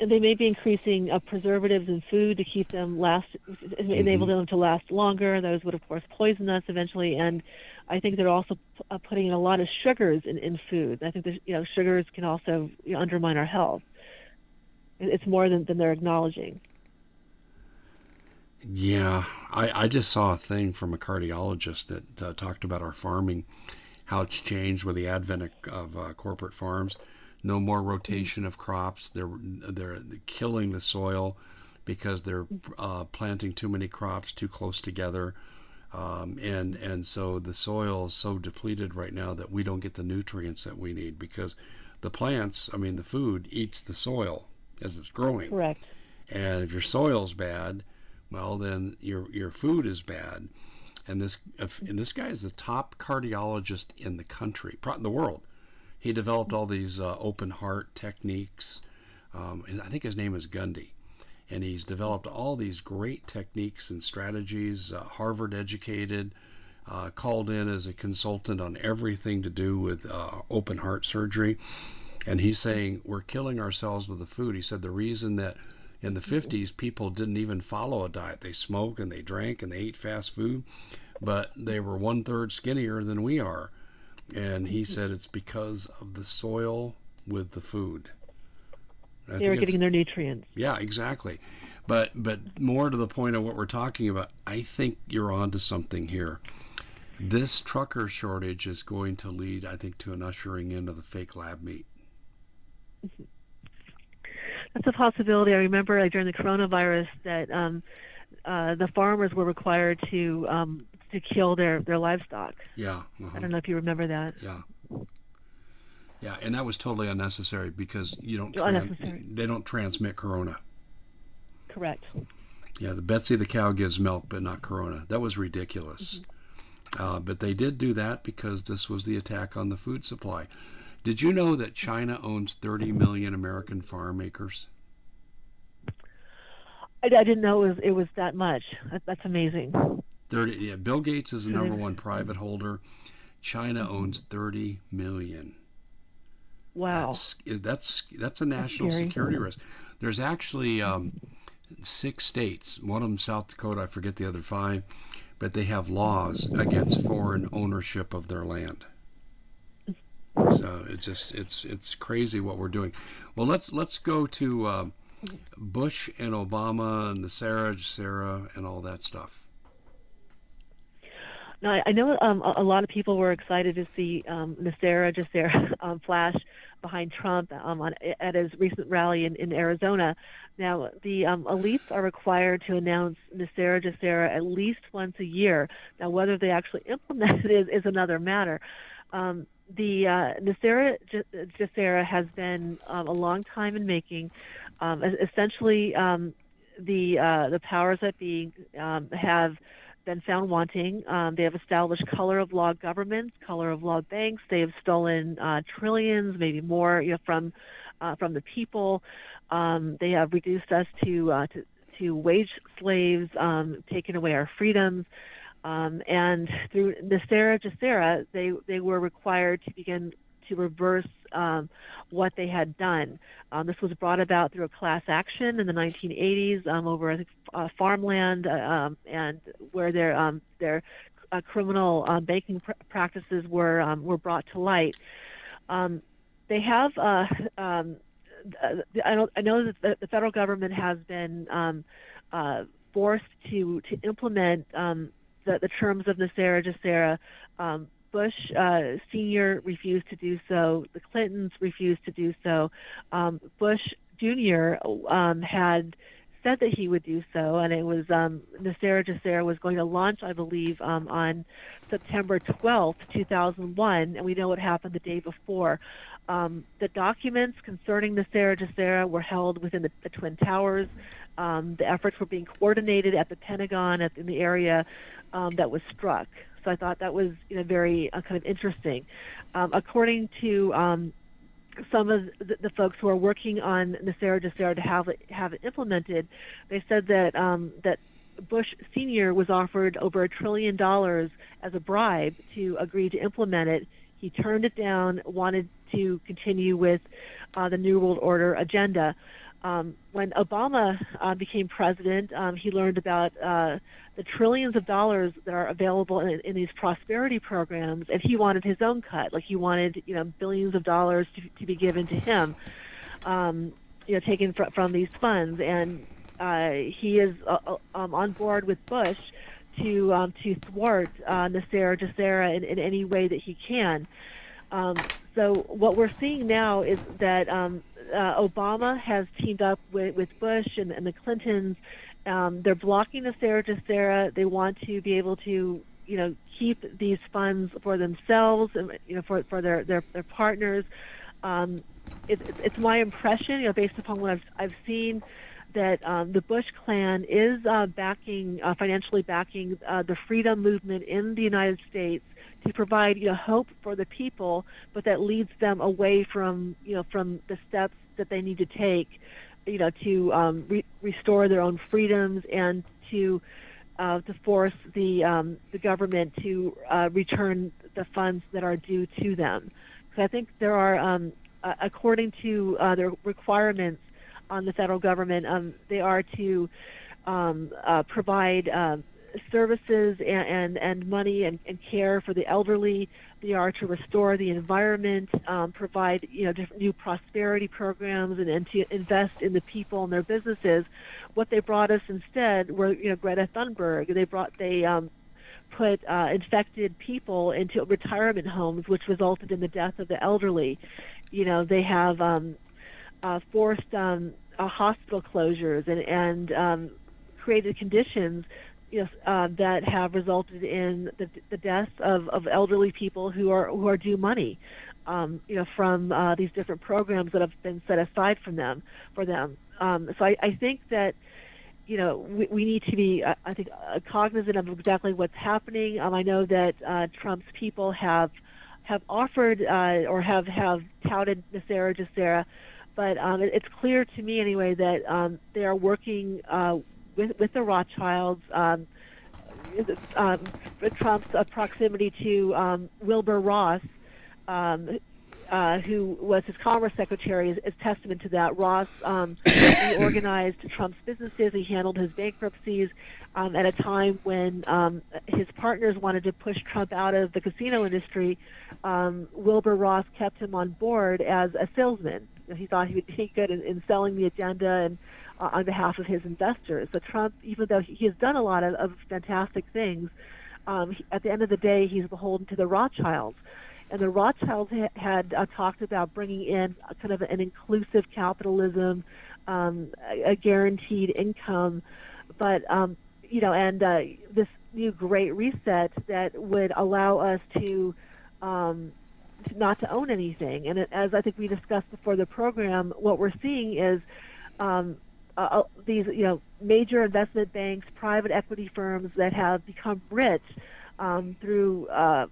And they may be increasing uh, preservatives in food to keep them last, mm-hmm. enable them to last longer. Those would, of course, poison us eventually. And I think they're also p- uh, putting in a lot of sugars in, in food. I think the, you know, sugars can also you know, undermine our health. It's more than, than they're acknowledging. Yeah, I, I just saw a thing from a cardiologist that uh, talked about our farming, how it's changed with the advent of, of uh, corporate farms. No more rotation of crops. They're they're killing the soil because they're uh, planting too many crops too close together, um, and and so the soil is so depleted right now that we don't get the nutrients that we need because the plants, I mean the food, eats the soil as it's growing. Correct. And if your soil's bad, well then your your food is bad. And this and this guy is the top cardiologist in the country, in the world. He developed all these uh, open heart techniques. Um, I think his name is Gundy. And he's developed all these great techniques and strategies, uh, Harvard educated, uh, called in as a consultant on everything to do with uh, open heart surgery. And he's saying, we're killing ourselves with the food. He said the reason that in the fifties, people didn't even follow a diet. They smoked and they drank and they ate fast food, but they were one-third skinnier than we are. And he said it's because of the soil with the food. I they were getting their nutrients. Yeah, exactly. But but more to the point of what we're talking about, I think you're onto something here. This trucker shortage is going to lead, I think, to an ushering in of the fake lab meat. Mm-hmm. That's a possibility. I remember like, during the coronavirus that um, uh, the farmers were required to um, to kill their, their livestock. Yeah. Uh-huh. I don't know if you remember that. Yeah. Yeah, and that was totally unnecessary because you don't tran- they don't transmit corona. Correct. Yeah, the Betsy the cow gives milk, but not corona. That was ridiculous. Mm-hmm. Uh, but they did do that because this was the attack on the food supply. Did you know that China owns thirty million American farm acres? I, I didn't know it was, it was that much. That, that's amazing. thirty, yeah, Bill Gates is the number one private holder. China owns thirty million. Wow. That's that's, that's a national that's security risk. There's actually um, six states, one of them South Dakota, I forget the other five, but they have laws against foreign ownership of their land. So it's just it's it's crazy what we're doing. Well, let's let's go to uh, Bush and Obama and the NESARA GESARA and all that stuff. Now I know um, a lot of people were excited to see um, NESARA GESARA um, flash behind Trump um, on, at his recent rally in, in Arizona. Now the um, elites are required to announce NESARA GESARA at least once a year. Now whether they actually implement it is, is another matter. Um, The uh, NESARA GESARA has been um, a long time in making. Um, essentially, um, the uh, the powers that be um, have been found wanting. Um, they have established color of law governments, color of law banks. They have stolen uh, trillions, maybe more, you know, from uh, from the people. Um, they have reduced us to uh, to, to wage slaves, um, taken away our freedoms. Um, and through NESARA GESARA, they, they were required to begin to reverse um, what they had done. Um, this was brought about through a class action in the nineteen eighties um, over I think, uh, farmland uh, um, and where their um, their uh, criminal um, banking pr- practices were um, were brought to light. Um, they have uh, um, I don't I know that the federal government has been um, uh, forced to to implement. Um, The, the terms of NESARA GESARA. Um, Bush uh, Senior refused to do so. The Clintons refused to do so. Um, Bush Junior um, had said that he would do so, and it was um, NESARA GESARA was going to launch, I believe, um, on September twelfth, two thousand one, and we know what happened the day before. Um, the documents concerning NESARA GESARA were held within the, the Twin Towers. Um, the efforts were being coordinated at the Pentagon, at, in the area um, that was struck. So I thought that was you know, very uh, kind of interesting. Um, according to um, some of the, the folks who are working on NESARA GESARA to have it, have it implemented, they said that um, that Bush Senior was offered over a trillion dollars as a bribe to agree to implement it. He turned it down, wanted to continue with uh, the New World Order agenda. Um, when Obama uh, became president, um, he learned about uh, the trillions of dollars that are available in, in these prosperity programs, and he wanted his own cut. Like he wanted, you know, billions of dollars to, to be given to him, um, you know, taken fr- from these funds. And uh, he is uh, um, on board with Bush to um, to thwart uh, NESARA GESARA in, in any way that he can. Um, so what we're seeing now is that um, uh, Obama has teamed up with, with Bush and, and the Clintons. Um, they're blocking NESARA GESARA. They want to be able to, you know, keep these funds for themselves and, you know, for, for their, their, their partners. Um, it, it's my impression, you know, based upon what I've, I've seen, that um, the Bush clan is uh, backing, uh, financially backing uh, the freedom movement in the United States to provide, you know, hope for the people, but that leads them away from, you know, from the steps that they need to take, you know, to um, re restore their own freedoms and to uh, to force the um, the government to uh, return the funds that are due to them. So I think there are, um, uh, according to uh, their requirements on the federal government, um, they are to um, uh, provide uh, services and, and, and money and, and care for the elderly. They are to restore the environment, um, provide, you know, different new prosperity programs, and, and to invest in the people and their businesses. What they brought us instead were, you know, Greta Thunberg. They brought, they um, put uh, infected people into retirement homes, which resulted in the death of the elderly. You know, they have um, uh, forced um, uh, hospital closures and, and um, created conditions, you know, uh, that have resulted in the, the deaths of, of elderly people who are who are due money, um, you know, from uh, these different programs that have been set aside from them for them. Um, so I, I think that, you know, we, we need to be, uh, I think, uh, cognizant of exactly what's happening. Um, I know that uh, Trump's people have have offered uh, or have have touted NESARA GESARA, but um, it, it's clear to me anyway that um, they are working Uh, With, with the Rothschilds, um, um, Trump's uh, proximity to um, Wilbur Ross, um, uh, who was his Commerce Secretary, is, is testament to that. Ross um, reorganized Trump's businesses. He handled his bankruptcies um, at a time when um, his partners wanted to push Trump out of the casino industry. Um, Wilbur Ross kept him on board as a salesman. He thought he would be good in, in selling the agenda and uh, on behalf of his investors. So Trump, even though he has done a lot of, of fantastic things, um, he, at the end of the day, he's beholden to the Rothschilds. And the Rothschilds ha had uh, talked about bringing in a, kind of an inclusive capitalism, um, a, a guaranteed income, but um, you know, and uh, this new Great Reset that would allow us to Um, not to own anything. And as I think we discussed before the program, what we're seeing is um, uh, these, you know, major investment banks, private equity firms that have become rich um, through uh,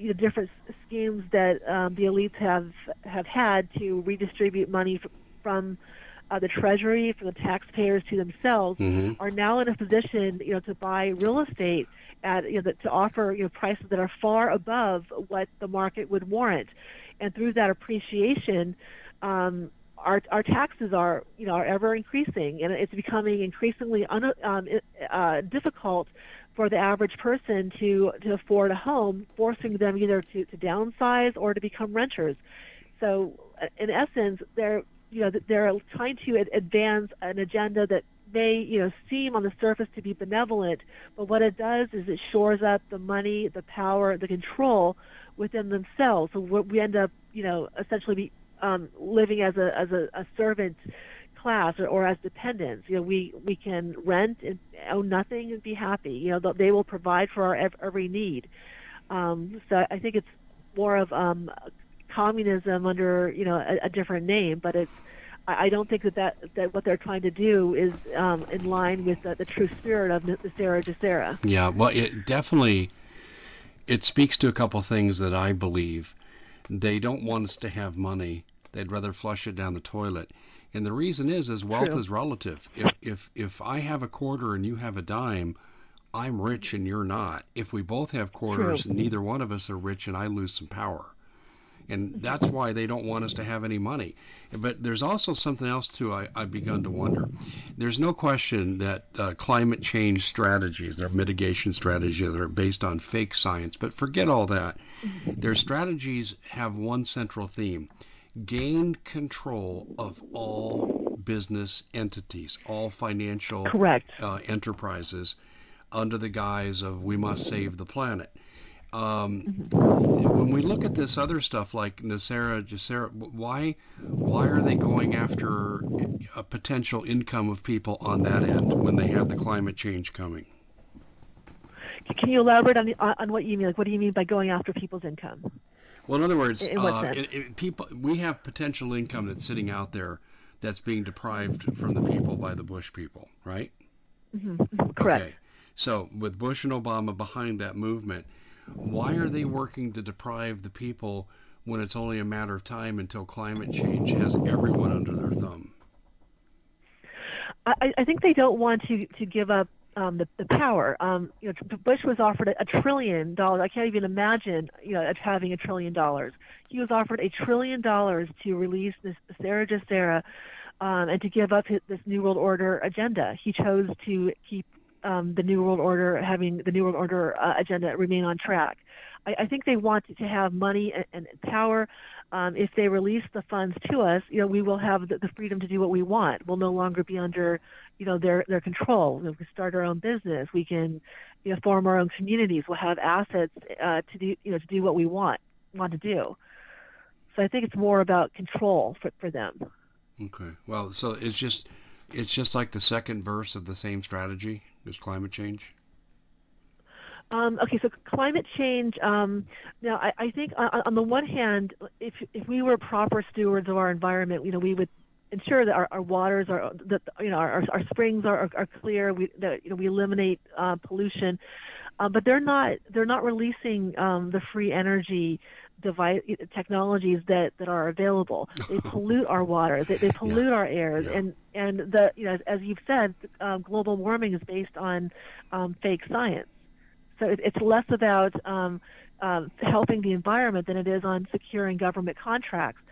you know, different schemes that um, the elites have have had to redistribute money from, from uh, the Treasury, from the taxpayers to themselves, mm-hmm. are now in a position, you know, to buy real estate at, you know, to offer, you know, prices that are far above what the market would warrant. And through that appreciation, um, our, our taxes are, you know, are ever increasing, and it's becoming increasingly un, um, uh, difficult for the average person to, to afford a home, forcing them either to, to downsize or to become renters. So in essence, they're, you know, they're trying to advance an agenda that may, you know, seem on the surface to be benevolent, but what it does is it shores up the money, the power, the control within themselves. So we end up, you know, essentially be, um, living as a as a, a servant class or, or as dependents. You know, we we can rent and own nothing and be happy. You know, they will provide for our every need. Um, so I think it's more of um, communism under, you know, a, a different name, but it's, I don't think that, that that what they're trying to do is um, in line with the, the true spirit of NESARA GESARA. Yeah, well, it definitely, it speaks to a couple things that I believe. They don't want us to have money. They'd rather flush it down the toilet. And the reason is, is wealth True. is relative. If, if, if I have a quarter and you have a dime, I'm rich and you're not. If we both have quarters, True. neither one of us are rich and I lose some power. And that's why they don't want us to have any money. But there's also something else, too, I, I've begun to wonder. There's no question that uh, climate change strategies, their mitigation strategies, that are based on fake science. But forget all that. Their strategies have one central theme: gain control of all business entities, all financial Correct. Uh, enterprises, under the guise of we must save the planet. Um, when we look at this other stuff like NESARA GESARA, why, why are they going after a potential income of people on that end when they have the climate change coming? Can you elaborate on, the, on what you mean? Like, what do you mean by going after people's income? Well, in other words, in, in uh, it, it, people, we have potential income that's sitting out there that's being deprived from the people by the Bush people, right? Mm-hmm. Correct. Okay. So with Bush and Obama behind that movement, why are they working to deprive the people when it's only a matter of time until climate change has everyone under their thumb? I, I think they don't want to, to give up um, the, the power. Um, you know, Bush was offered a, a trillion dollars. I can't even imagine, you know, having a trillion dollars. He was offered a trillion dollars to release this NESARA GESARA um, and to give up his, this New World Order agenda. He chose to keep um, the New World Order, having the New World Order uh, agenda remain on track. I, I think they want to have money and, and power. Um, if they release the funds to us, you know, we will have the, the freedom to do what we want. We'll no longer be under, you know, their, their control. We can start our own business. We can, you know, form our own communities. We'll have assets uh, to do, you know, to do what we want, want to do. So I think it's more about control for, for them. Okay. Well, so it's just, it's just like the second verse of the same strategy is climate change. Um, okay, so climate change, um, now I, I think on, on the one hand, if if we were proper stewards of our environment, you know, we would ensure that our, our waters, are, that, you know, our, our springs are, are, are clear, we, that, you know, we eliminate uh, pollution, uh, but they're not, they're not releasing um, the free energy device technologies that, that are available. They pollute our water, they, they pollute yeah. our airs, yeah. and, and the, you know, as, as you've said, um, global warming is based on um, fake science. So it's less about um, um, helping the environment than it is on securing government contracts.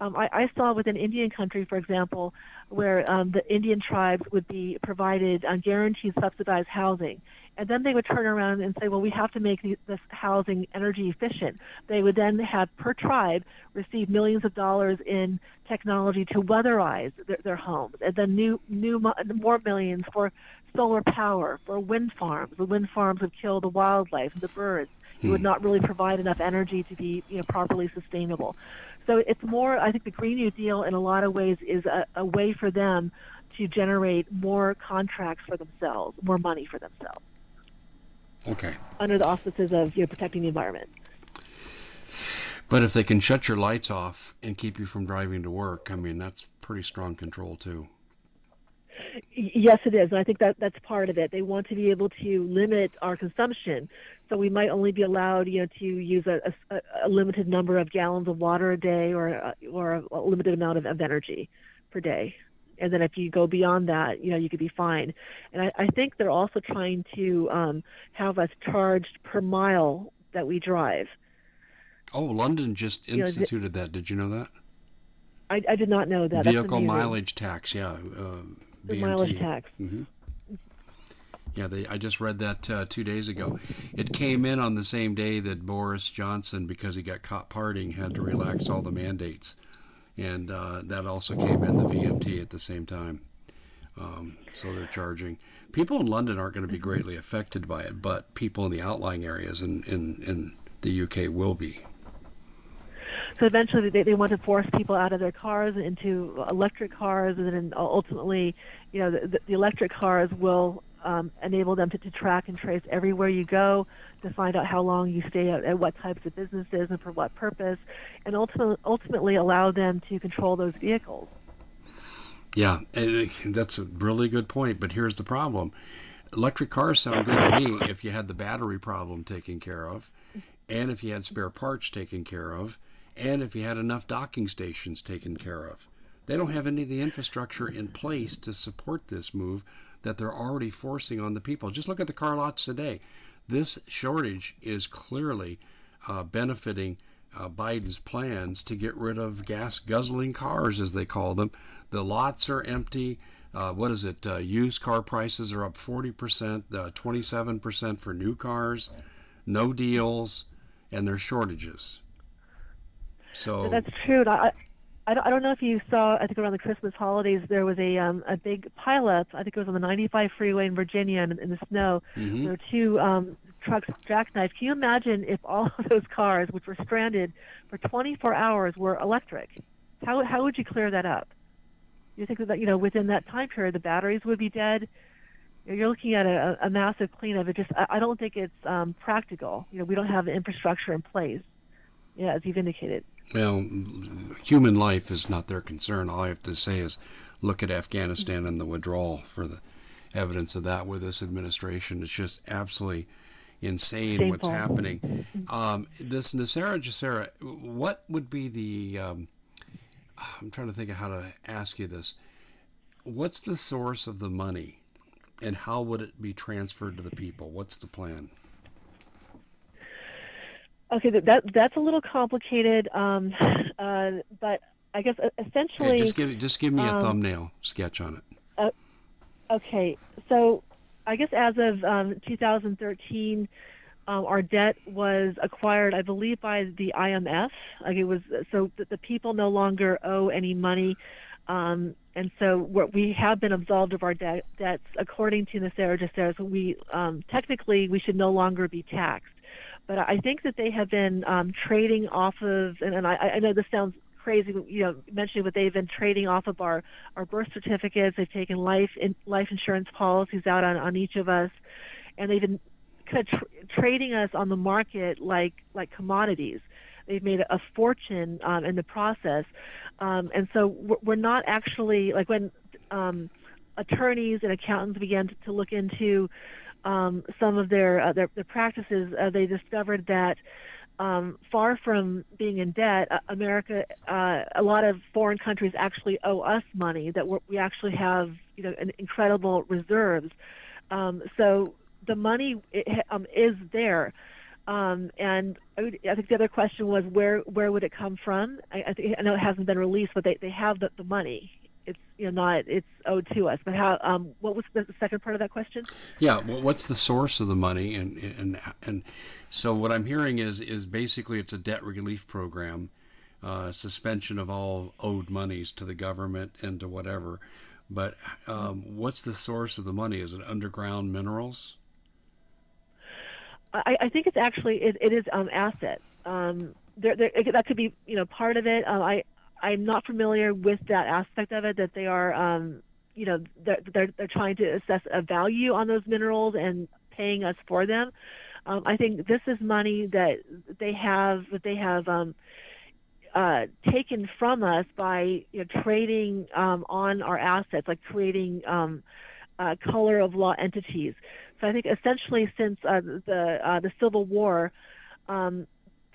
Um, I, I saw with an Indian country, for example, where um, the Indian tribes would be provided on guaranteed subsidized housing. And then they would turn around and say, well, we have to make these, this housing energy efficient. They would then have, per tribe, receive millions of dollars in technology to weatherize their, their homes. And then new, new, more millions for solar power, for wind farms. The wind farms would kill the wildlife and the birds. Hmm. It would not really provide enough energy to be, you know, properly sustainable. So it's more, I think the Green New Deal in a lot of ways is a, a way for them to generate more contracts for themselves, more money for themselves. Okay. Under the auspices of, you know, protecting the environment. But if they can shut your lights off and keep you from driving to work, I mean, that's pretty strong control too. Yes, it is. And I think that that's part of it. They want to be able to limit our consumption. So we might only be allowed, you know, to use a, a, a limited number of gallons of water a day, or a, or a limited amount of, of energy per day. And then if you go beyond that, you know, you could be fined. And I, I think they're also trying to um, have us charged per mile that we drive. Oh, London just instituted you know, that. Did you know that? I, I did not know that. Vehicle mileage tax, yeah. Uh, B M T. Mileage tax. Mm-hmm. Yeah, they, I just read that uh, two days ago. It came in on the same day that Boris Johnson, because he got caught partying, had to relax all the mandates. And uh, that also came in the V M T at the same time. Um, so they're charging. People in London aren't going to be greatly affected by it, but people in the outlying areas in, in, in the U K will be. So eventually they, they want to force people out of their cars into electric cars, and then ultimately, you know, the, the electric cars will um, enable them to, to track and trace everywhere you go, to find out how long you stay at, at what types of businesses and for what purpose, and ultimately, ultimately allow them to control those vehicles. Yeah, and that's a really good point, but here's the problem. Electric cars sound good to me if you had the battery problem taken care of, and if you had spare parts taken care of, and if you had enough docking stations taken care of. They don't have any of the infrastructure in place to support this move that they're already forcing on the people. Just look at the car lots today. This shortage is clearly uh, benefiting uh, Biden's plans to get rid of gas-guzzling cars, as they call them. The lots are empty. Uh, what is it? Uh, used car prices are up forty percent, uh, twenty-seven percent for new cars, no deals, and there's shortages. So that's true. I, I don't know if you saw, I think around the Christmas holidays, there was a um, a big pileup. I think it was on the ninety-five freeway in Virginia in, in the snow. Mm-hmm. There were two um, trucks jackknifed. Can you imagine if all of those cars, which were stranded for twenty-four hours, were electric? How how would you clear that up? You think that, you know, within that time period, the batteries would be dead. You're looking at a, a massive cleanup. It just, I don't think it's um, practical. You know, we don't have the infrastructure in place. yeah, as you've indicated. Well, human life is not their concern. All I have to say is look at Afghanistan mm-hmm. and the withdrawal for the evidence of that with this administration. It's just absolutely insane Same what's point. happening. Um, this NESARA GESARA, what would be the, um, I'm trying to think of how to ask you this. What's the source of the money and how would it be transferred to the people? What's the plan? Okay, that that's a little complicated, um, uh, but I guess essentially... Hey, just, give, just give me a um, thumbnail sketch on it. Uh, okay, so I guess as of um, two thousand thirteen, um, our debt was acquired, I believe, by the I M F. Like it was, so that the people no longer owe any money, um, and so what we have been absolved of our debt. That's according to NESARA GESARA. So we um, technically we should no longer be taxed. But I think that they have been um, trading off of, and, and I, I know this sounds crazy, you know, mentioning, but they've been trading off of our, our birth certificates. They've taken life in, life insurance policies out on, on each of us, and they've been kind of tr trading us on the market like like commodities. They've made a fortune um, in the process, um, and so we're not actually like when um, attorneys and accountants began to, to look into. Um, some of their, uh, their, their practices, uh, they discovered that um, far from being in debt, uh, America, uh, a lot of foreign countries actually owe us money, that we're, we actually have, you know, an incredible reserves. Um, so the money it, um, is there. Um, and I, would, I think the other question was where, where would it come from? I, I, think, I know it hasn't been released, but they, they have the, the money. It's you know not it's owed to us, but how? Um, what was the second part of that question? Yeah, well, what's the source of the money? And and and so what I'm hearing is is basically it's a debt relief program, uh, suspension of all owed monies to the government and to whatever. But um, what's the source of the money? Is it underground minerals? I, I think it's actually it, it is um, assets. Um, there, there that could be you know part of it. Uh, I. I'm not familiar with that aspect of it, that they are, um, you know, they're, they're, they're trying to assess a value on those minerals and paying us for them. Um, I think this is money that they have, that they have um, uh, taken from us by you know, trading um, on our assets, like creating um, uh, color of law entities. So I think essentially since uh, the, uh, the Civil War, um,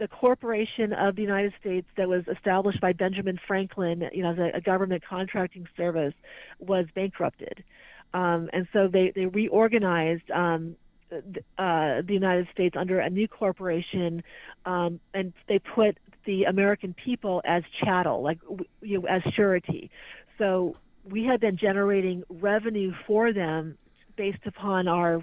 the corporation of the United States that was established by Benjamin Franklin, you know, as a, a government contracting service, was bankrupted, um, and so they they reorganized um, th uh, the United States under a new corporation, um, and they put the American people as chattel, like you know, as surety. So we had been generating revenue for them based upon our,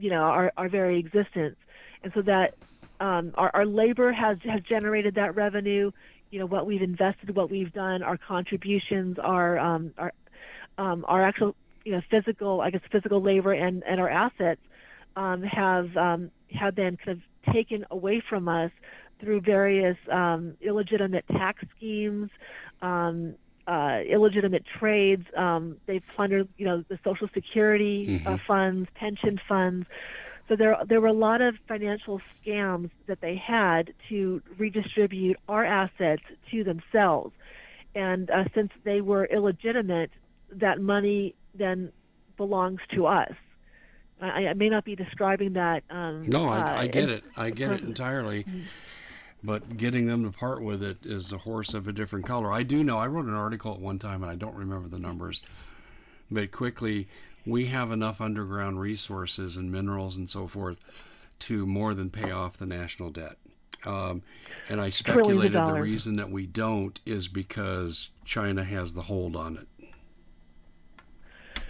you know, our our very existence, and so that. Um, our, our labor has, has generated that revenue, you know, what we've invested, what we've done, our contributions, our um, our, um, our actual, you know, physical, I guess, physical labor and, and our assets um, have, um, have been kind of taken away from us through various um, illegitimate tax schemes, um, uh, illegitimate trades. Um, they've plundered, you know, the Social Security [S2] Mm-hmm. [S1] uh, funds, pension funds. So there, there were a lot of financial scams that they had to redistribute our assets to themselves. And uh, since they were illegitimate, that money then belongs to us. I, I may not be describing that. Um, no, I, uh, I get it. I get it entirely. But getting them to part with it is a horse of a different color. I do know. I wrote an article at one time, and I don't remember the numbers, but quickly... we have enough underground resources and minerals and so forth to more than pay off the national debt. Um, and I speculated the reason that we don't is because China has the hold on it.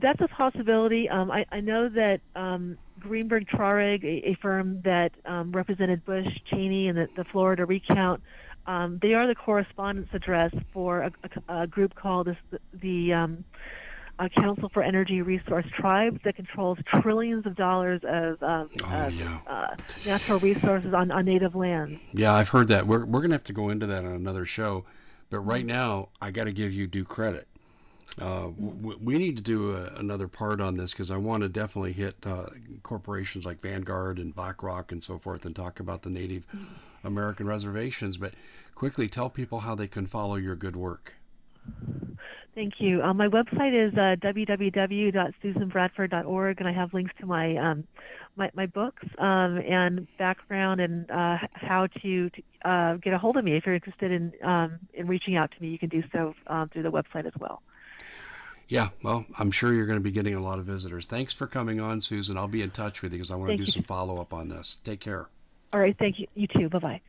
That's a possibility. Um, I, I know that um, Greenberg Traurig, a, a firm that um, represented Bush, Cheney, and the, the Florida recount, um, they are the correspondence address for a, a, a group called the... the um, A Council for Energy Resource Tribes that controls trillions of dollars of, um, oh, of yeah. uh, natural resources on, on native lands. Yeah, I've heard that. We're, we're going to have to go into that on another show. But right now, I got to give you due credit. Uh, w we need to do a, another part on this, because I want to definitely hit uh, corporations like Vanguard and BlackRock and so forth, and talk about the Native American reservations. But quickly tell people how they can follow your good work. Thank you. Uh, my website is uh, w w w dot susan bradford dot org, and I have links to my um, my, my books um, and background, and uh, how to, to uh, get a hold of me if you're interested in um, in reaching out to me. You can do so um, through the website as well. Yeah, well, I'm sure you're going to be getting a lot of visitors. Thanks for coming on, Susan. I'll be in touch with you because I want to do some follow-up on this. Take care. All right, thank you. You too. Bye-bye.